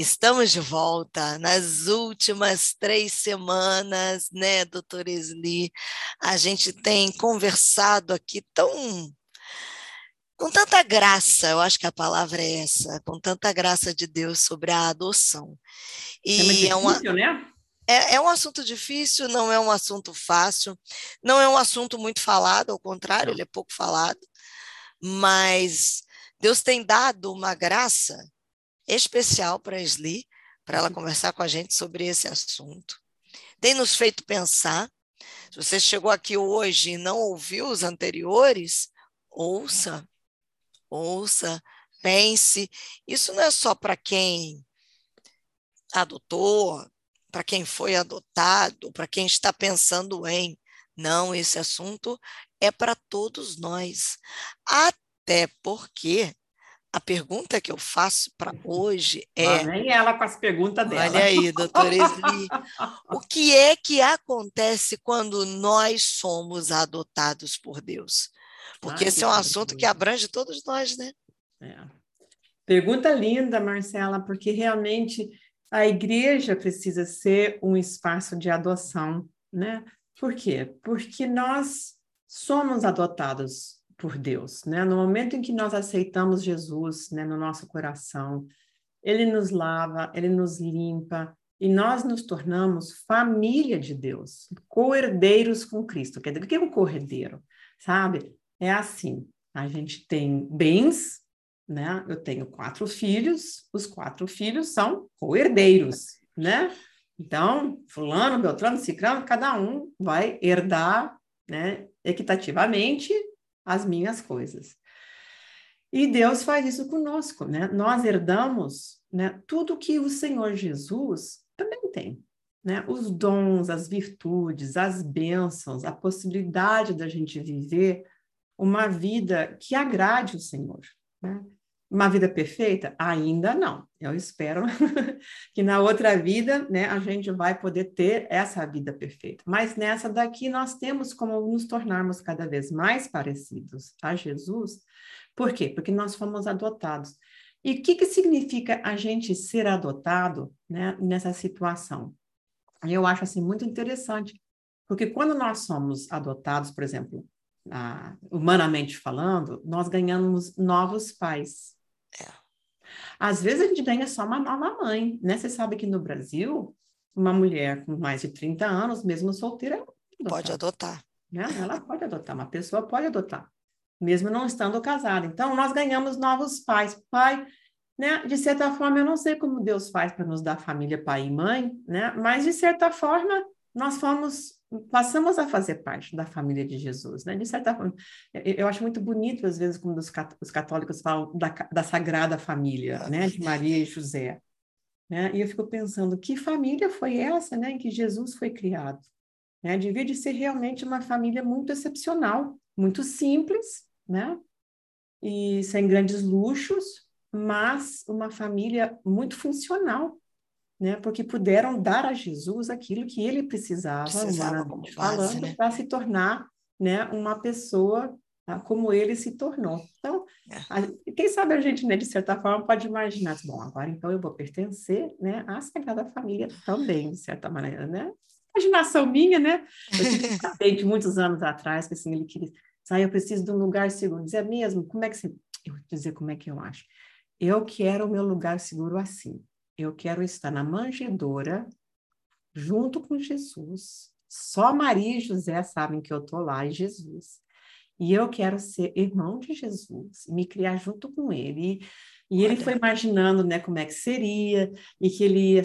Estamos de volta nas últimas 3 semanas, né, doutora Esly? A gente tem conversado aqui com tanta graça, eu acho que a palavra é essa, com tanta graça de Deus sobre a adoção. E é muito difícil, né? É um assunto difícil, não é um assunto fácil, não é um assunto muito falado, ao contrário, ele é pouco falado, mas Deus tem dado uma graça especial para a Esly, para ela conversar com a gente sobre esse assunto. Tem nos feito pensar. Se você chegou aqui hoje e não ouviu os anteriores, ouça, pense. Isso não é só para quem adotou, para quem foi adotado, para quem está pensando em. Não, esse assunto é para todos nós. Até porque a pergunta que eu faço para hoje é... Ah, nem ela com as perguntas dela. Olha aí, doutora Esly. O que é que acontece quando nós somos adotados por Deus? Porque esse é um assunto que abrange todos nós, né? É. Pergunta linda, Marcela, porque realmente a igreja precisa ser um espaço de adoção, né? Por quê? Porque nós somos adotados por Deus, né? No momento em que nós aceitamos Jesus, né, no nosso coração, ele nos lava, ele nos limpa e nós nos tornamos família de Deus, co-herdeiros com Cristo. Quer dizer, o que é um co-herdeiro? Sabe? É assim, a gente tem bens, né? Eu tenho 4 filhos, os 4 filhos são co-herdeiros, né? Então, fulano, beltrano, ciclano, cada um vai herdar, né, equitativamente as minhas coisas. E Deus faz isso conosco, né? Nós herdamos, né, tudo que o Senhor Jesus também tem, né? Os dons, as virtudes, as bênçãos, a possibilidade da gente viver uma vida que agrade o Senhor, né? Uma vida perfeita? Ainda não. Eu espero que na outra vida, né, a gente vai poder ter essa vida perfeita. Mas nessa daqui nós temos como nos tornarmos cada vez mais parecidos a Jesus. Por quê? Porque nós fomos adotados. E o que significa a gente ser adotado, né, nessa situação? Eu acho assim, muito interessante. Porque quando nós somos adotados, por exemplo, humanamente falando, nós ganhamos novos pais. Às vezes a gente ganha só uma nova mãe, né? Você sabe que no Brasil, uma mulher com mais de 30 anos, mesmo solteira, ela pode adotar. Né? Ela pode adotar, uma pessoa pode adotar, mesmo não estando casada. Então, nós ganhamos novos pais. Pai, né? De certa forma, eu não sei como Deus faz para nos dar família, pai e mãe, né? Mas, de certa forma, nós passamos a fazer parte da família de Jesus, né? De certa forma, eu acho muito bonito, às vezes, quando os católicos falam da Sagrada Família, né? De Maria e José, né? E eu fico pensando, que família foi essa, né? Em que Jesus foi criado, né? Devia de ser realmente uma família muito excepcional, muito simples, né? E sem grandes luxos, mas uma família muito funcional, né? Porque puderam dar a Jesus aquilo que ele precisava humanamente falando, né? Para se tornar, né, uma pessoa como ele se tornou. Então, quem sabe a gente, né, de certa forma, pode imaginar, bom, agora então eu vou pertencer, né, à Sagrada Família também, de certa maneira, né? Imaginação minha, né? Eu tive um paciente muitos anos atrás, que assim, ele queria, sabe, eu preciso de um lugar seguro. Dizer mesmo, como é que você... Eu vou dizer como é que eu acho. Eu quero o meu lugar seguro assim. Eu quero estar na manjedoura, junto com Jesus. Só Maria e José sabem que eu estou lá, e Jesus. E eu quero ser irmão de Jesus, me criar junto com ele. E ele foi imaginando, né, como é que seria, e que ele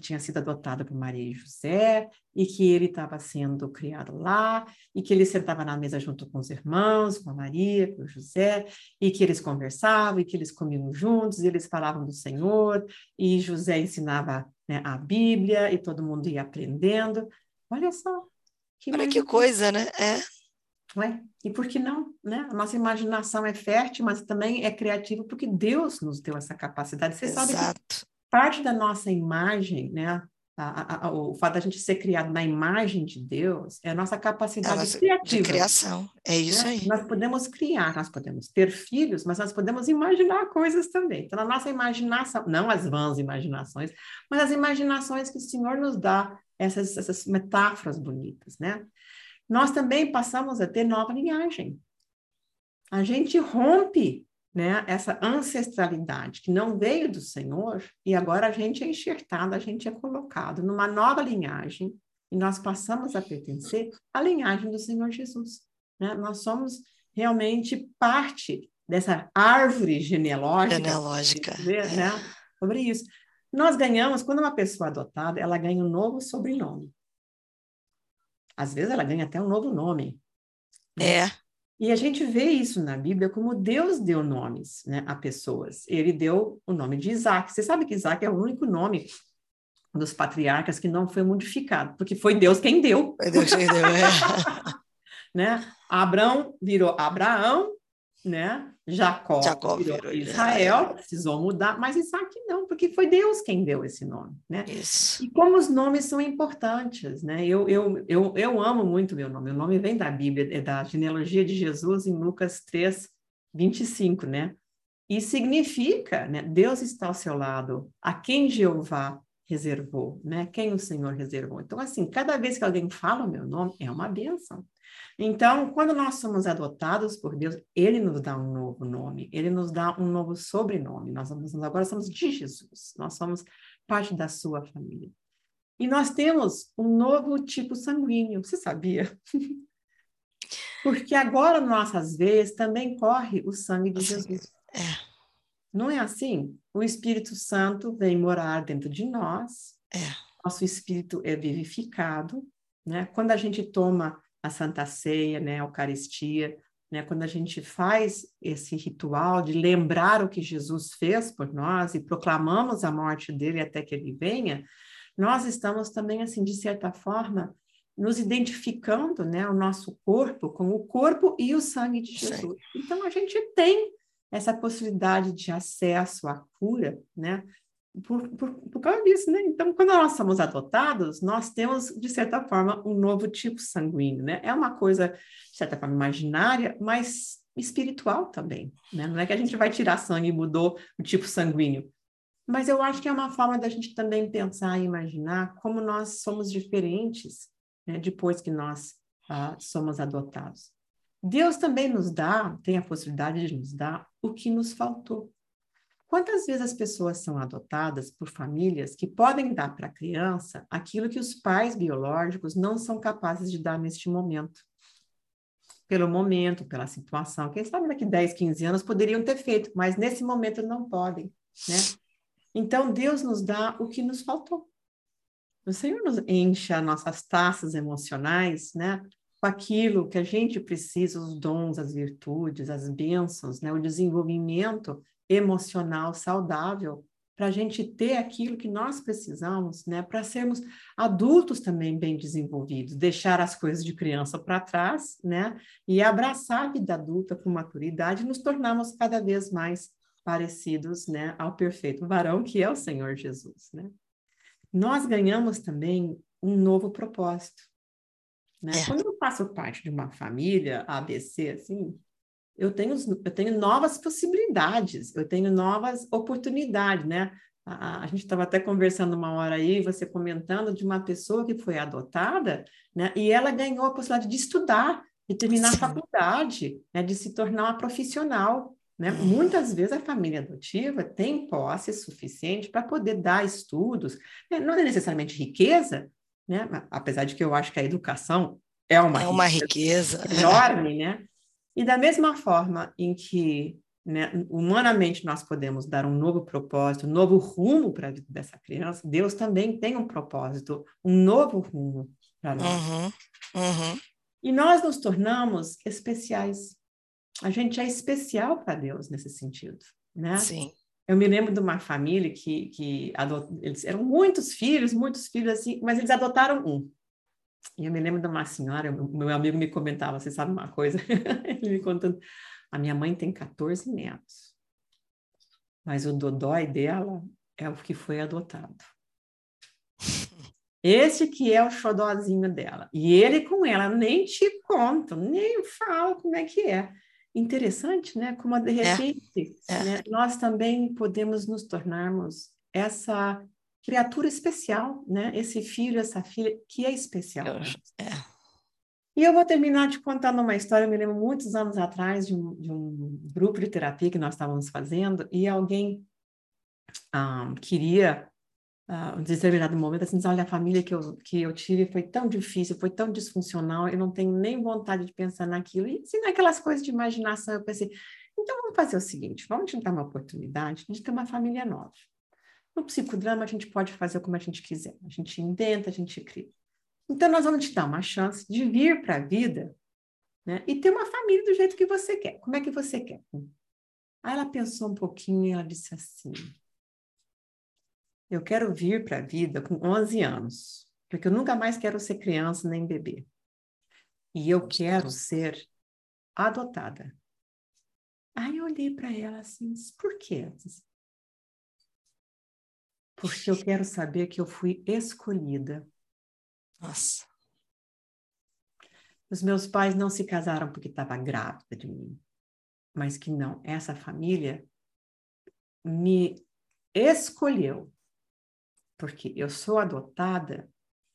tinha sido adotado por Maria e José, e que ele estava sendo criado lá, e que ele sentava na mesa junto com os irmãos, com a Maria, com o José, e que eles conversavam, e que eles comiam juntos, e eles falavam do Senhor, e José ensinava, né, a Bíblia, e todo mundo ia aprendendo. Olha só. Olha que coisa, né? É. Ué, e por que não, né? A nossa imaginação é fértil, mas também é criativa, porque Deus nos deu essa capacidade. Você sabe que parte da nossa imagem, né, O fato da gente ser criado na imagem de Deus é a nossa capacidade criativa. De criação, é isso aí. Nós podemos criar, nós podemos ter filhos, mas nós podemos imaginar coisas também. Então, a nossa imaginação, não as vãs imaginações, mas as imaginações que o Senhor nos dá, essas metáforas bonitas, né? Nós também passamos a ter nova linhagem. A gente rompe, né, essa ancestralidade que não veio do Senhor, e agora a gente é enxertado, a gente é colocado numa nova linhagem, e nós passamos a pertencer à linhagem do Senhor Jesus, né? Nós somos realmente parte dessa árvore genealógica. Dizer, né? Sobre isso. Nós ganhamos, quando uma pessoa é adotada, ela ganha um novo sobrenome. Às vezes ela ganha até um novo nome. Né? É. E a gente vê isso na Bíblia, como Deus deu nomes, né, a pessoas. Ele deu o nome de Isaac. Você sabe que Isaac é o único nome dos patriarcas que não foi modificado, porque foi Deus quem deu. Foi Deus quem deu, é. Né? Abrão virou Abraão, né? Jacó virou Israel, precisou mudar, mas Isaac não, porque foi Deus quem deu esse nome, né? Isso. E como os nomes são importantes, né? Eu amo muito meu nome vem da Bíblia, é da genealogia de Jesus em Lucas 3, 25, né? E significa, né? Deus está ao seu lado, a quem Jeová reservou, né? Quem o Senhor reservou. Então, assim, cada vez que alguém fala o meu nome, é uma bênção. Então, quando nós somos adotados por Deus, Ele nos dá um novo nome, Ele nos dá um novo sobrenome. Nós agora somos de Jesus, nós somos parte da sua família. E nós temos um novo tipo sanguíneo, você sabia? Porque agora nossas veias também corre o sangue de Jesus. É. Não é assim? O Espírito Santo vem morar dentro de nós, nosso espírito é vivificado, né? Quando a gente toma a Santa Ceia, né, a Eucaristia, né, quando a gente faz esse ritual de lembrar o que Jesus fez por nós e proclamamos a morte dele até que ele venha, nós estamos também, assim, de certa forma, nos identificando, né, o nosso corpo com o corpo e o sangue de Jesus. Então, a gente tem essa possibilidade de acesso à cura, né? Por causa disso, né? Então, quando nós somos adotados, nós temos, de certa forma, um novo tipo sanguíneo, né? É uma coisa, de certa forma, imaginária, mas espiritual também, né? Não é que a gente vai tirar sangue e mudou o tipo sanguíneo. Mas eu acho que é uma forma da gente também pensar e imaginar como nós somos diferentes, né? Depois que nós somos adotados. Deus também nos dá, tem a possibilidade de nos dar o que nos faltou. Quantas vezes as pessoas são adotadas por famílias que podem dar para a criança aquilo que os pais biológicos não são capazes de dar neste momento? Pelo momento, pela situação. Quem sabe daqui 10, 15 anos poderiam ter feito, mas nesse momento não podem, né? Então, Deus nos dá o que nos faltou. O Senhor nos enche as nossas taças emocionais, né? Aquilo que a gente precisa, os dons, as virtudes, as bênçãos, né? O desenvolvimento emocional saudável para a gente ter aquilo que nós precisamos, né? Para sermos adultos também bem desenvolvidos, deixar as coisas de criança para trás, né? E abraçar a vida adulta com maturidade e nos tornarmos cada vez mais parecidos, né? Ao perfeito varão que é o Senhor Jesus, né? Nós ganhamos também um novo propósito. Né? É. Quando eu faço parte de uma família ABC, assim, eu tenho novas possibilidades, eu tenho novas oportunidades, né? A gente estava até conversando uma hora aí, você comentando de uma pessoa que foi adotada, né? E ela ganhou a possibilidade de estudar, de terminar a faculdade, né? De se tornar uma profissional, né? Muitas vezes a família adotiva tem posse suficiente para poder dar estudos, né? Não é necessariamente riqueza, né? Apesar de que eu acho que a educação é uma riqueza enorme, né? E da mesma forma em que, né, humanamente nós podemos dar um novo propósito, um novo rumo para a vida dessa criança, Deus também tem um propósito, um novo rumo para nós. E nós nos tornamos especiais. A gente é especial para Deus nesse sentido, né? Sim. Eu me lembro de uma família eles eram muitos filhos assim, mas eles adotaram um. E eu me lembro de uma senhora, meu amigo me comentava, você sabe uma coisa? Ele me contando, a minha mãe tem 14 netos, mas o dodói dela é o que foi adotado. Esse que é o xodózinho dela. E ele com ela, nem te conto, nem falo como é que é. Interessante, né? Como de repente né? Nós também podemos nos tornarmos essa criatura especial, né? Esse filho, essa filha que é especial. E eu vou terminar te contando uma história. Eu me lembro muitos anos atrás de um grupo de terapia que nós estávamos fazendo e alguém queria, em determinado momento, assim, olha, a família que eu tive foi tão difícil, foi tão disfuncional, eu não tenho nem vontade de pensar naquilo. E assim, aquelas coisas de imaginação, eu pensei, então vamos fazer o seguinte, vamos tentar uma oportunidade de ter uma família nova. No psicodrama a gente pode fazer como a gente quiser, a gente inventa, a gente cria. Então, nós vamos te dar uma chance de vir para a vida, né? E ter uma família do jeito que você quer. Como é que você quer? Aí ela pensou um pouquinho e ela disse assim, eu quero vir para a vida com 11 anos, porque eu nunca mais quero ser criança nem bebê. E eu quero ser adotada. Aí eu olhei para ela assim, por quê? Porque eu quero saber que eu fui escolhida. Nossa. Os meus pais não se casaram porque estava grávida de mim, mas que não, essa família me escolheu, porque eu sou adotada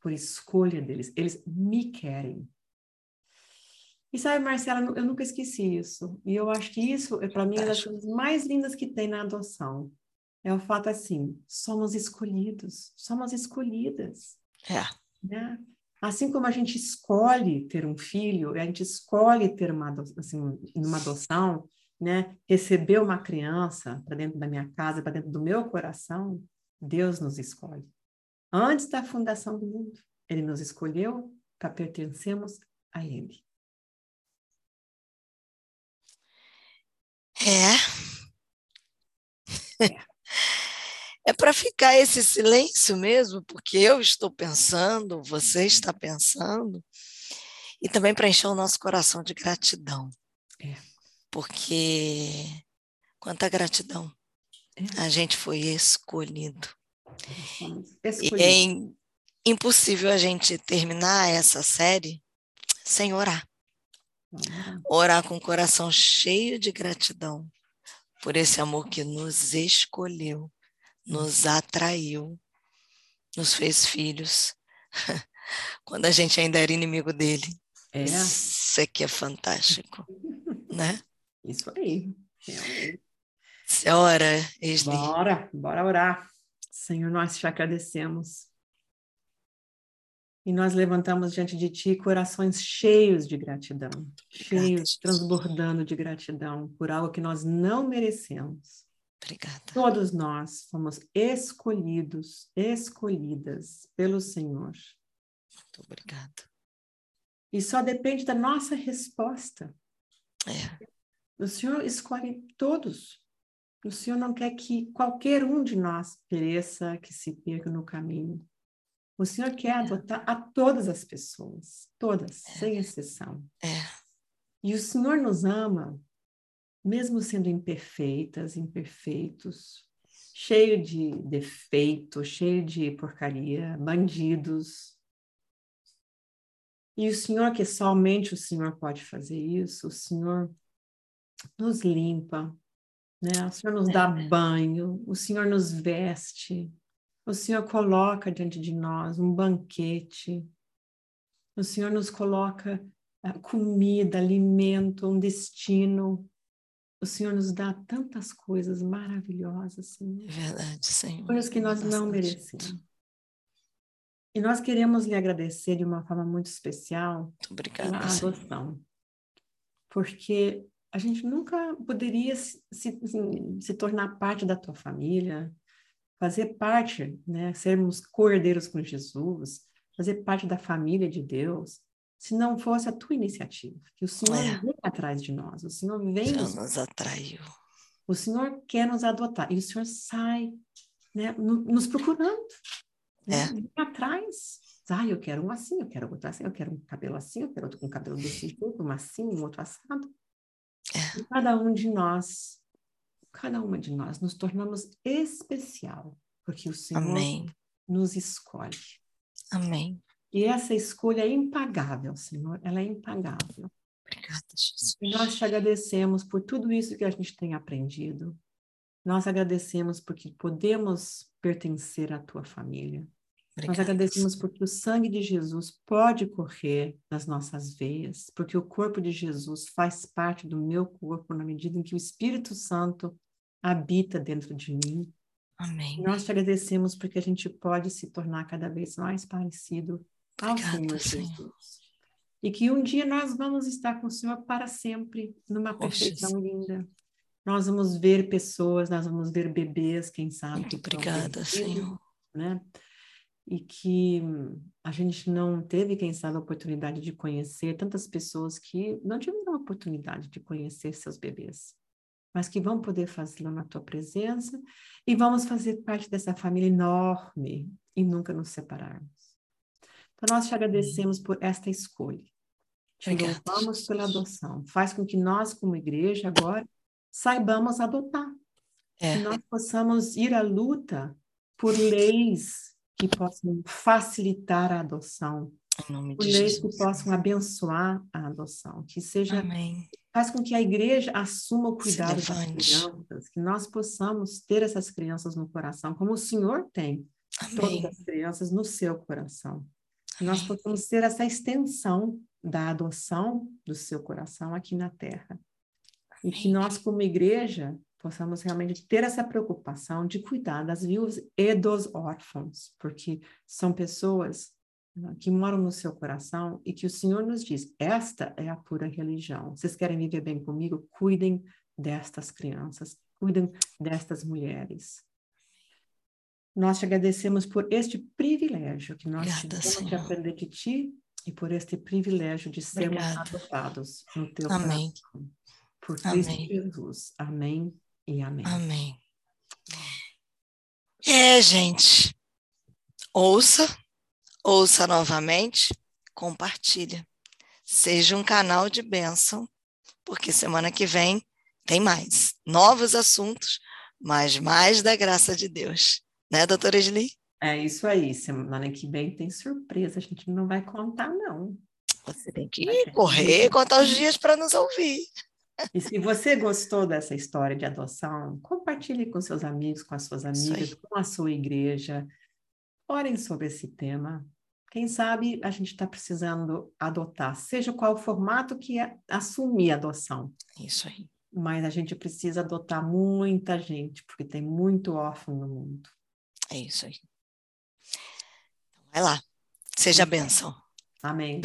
por escolha deles, eles me querem. E sabe, Marcela, eu nunca esqueci isso, e eu acho que isso, para mim, é uma das coisas mais lindas que tem na adoção, é o fato assim, somos escolhidos, somos escolhidas. Né? Assim como a gente escolhe ter um filho, a gente escolhe ter uma adoção, né? Receber uma criança para dentro da minha casa, para dentro do meu coração, Deus nos escolhe. Antes da fundação do mundo, Ele nos escolheu para pertencermos a Ele. É para ficar esse silêncio mesmo, porque eu estou pensando, você está pensando, e também para encher o nosso coração de gratidão. Porque quanta gratidão. A gente foi escolhido. E é impossível a gente terminar essa série sem orar. Orar com o coração cheio de gratidão por esse amor que nos escolheu, nos atraiu, nos fez filhos, quando a gente ainda era inimigo dele. Isso aqui é fantástico, né? Isso aí. É hora, Esly. Bora orar. Senhor, nós te agradecemos. E nós levantamos diante de ti corações cheios de gratidão, cheios, transbordando de gratidão por algo que nós não merecemos. Obrigada. Todos nós fomos escolhidos, escolhidas pelo Senhor. Muito obrigada. E só depende da nossa resposta. O Senhor escolhe todos. O Senhor não quer que qualquer um de nós pereça, que se perca no caminho. O Senhor quer adotar a todas as pessoas, todas, sem exceção. E o Senhor nos ama, mesmo sendo imperfeitas, imperfeitos, cheio de defeito, cheio de porcaria, bandidos. E o Senhor, que somente o Senhor pode fazer isso, o Senhor nos limpa, né? O Senhor nos dá banho, o Senhor nos veste, o Senhor coloca diante de nós um banquete, o Senhor nos coloca comida, alimento, um destino. O Senhor nos dá tantas coisas maravilhosas, Senhor. É verdade, Senhor. Coisas que nós não merecemos. E nós queremos lhe agradecer de uma forma muito especial. Muito obrigada, pela adoção. Porque a gente nunca poderia se tornar parte da tua família, fazer parte, né, sermos cordeiros com Jesus, fazer parte da família de Deus, se não fosse a tua iniciativa, que o Senhor vem atrás de nós, o Senhor vem nos atraiu. O Senhor quer nos adotar, e o Senhor sai, né, nos procurando, né, vem atrás. Eu quero um assim, eu quero outro assim, eu quero um cabelo assim, eu quero outro com cabelo desse jeito, um assim, um outro assado. E cada uma de nós, nos tornamos especial, porque o Senhor nos escolhe. Amém. E essa escolha é impagável, Senhor, ela é impagável. Obrigada, Jesus. E nós te agradecemos por tudo isso que a gente tem aprendido. Nós agradecemos porque podemos pertencer à tua família. Obrigada. Nós agradecemos porque o sangue de Jesus pode correr nas nossas veias, porque o corpo de Jesus faz parte do meu corpo na medida em que o Espírito Santo habita dentro de mim. Amém. Nós te agradecemos porque a gente pode se tornar cada vez mais parecido ao Senhor Jesus. E que um dia nós vamos estar com o Senhor para sempre, numa perfeição linda. Nós vamos ver pessoas, nós vamos ver bebês, quem sabe. Que obrigada, Senhor. Né? E que a gente não teve, quem sabe, a oportunidade de conhecer tantas pessoas que não tiveram a oportunidade de conhecer seus bebês, mas que vão poder fazê-lo na tua presença e vamos fazer parte dessa família enorme e nunca nos separarmos. Então, nós te agradecemos por esta escolha. Te louvamos pela adoção. Faz com que nós, como igreja, agora saibamos adotar. Que nós possamos ir à luta por leis que possam facilitar a adoção. Por leis que possam abençoar a adoção. Que seja... Amém. Faz com que a igreja assuma o cuidado das crianças, que nós possamos ter essas crianças no coração, como o Senhor tem. Amém. Todas as crianças no seu coração. Que nós possamos ter essa extensão da adoção do seu coração aqui na terra. Amém. E que nós, como igreja, possamos realmente ter essa preocupação de cuidar das viúvas e dos órfãos, porque são pessoas que moram no seu coração e que o Senhor nos diz, esta é a pura religião. Vocês querem viver bem comigo? Cuidem destas crianças, cuidem destas mulheres. Nós te agradecemos por este privilégio que nós tivemos de aprender de ti e por este privilégio de sermos adotados no teu coração. Por Cristo Jesus. Amém e amém. Amém. Gente, ouça novamente, compartilha. Seja um canal de bênção, porque semana que vem tem mais. Novos assuntos, mas mais da graça de Deus. Né, doutora Esly? É isso aí. Semana que vem tem surpresa. A gente não vai contar, não. Você tem que correr, contar os dias para nos ouvir. E se você gostou dessa história de adoção, compartilhe com seus amigos, com as suas amigas, com a sua igreja. Orem sobre esse tema. Quem sabe a gente está precisando adotar, seja qual o formato que é assumir a adoção. Isso aí. Mas a gente precisa adotar muita gente, porque tem muito órfão no mundo. É isso aí. Vai lá. Seja a bênção. Amém.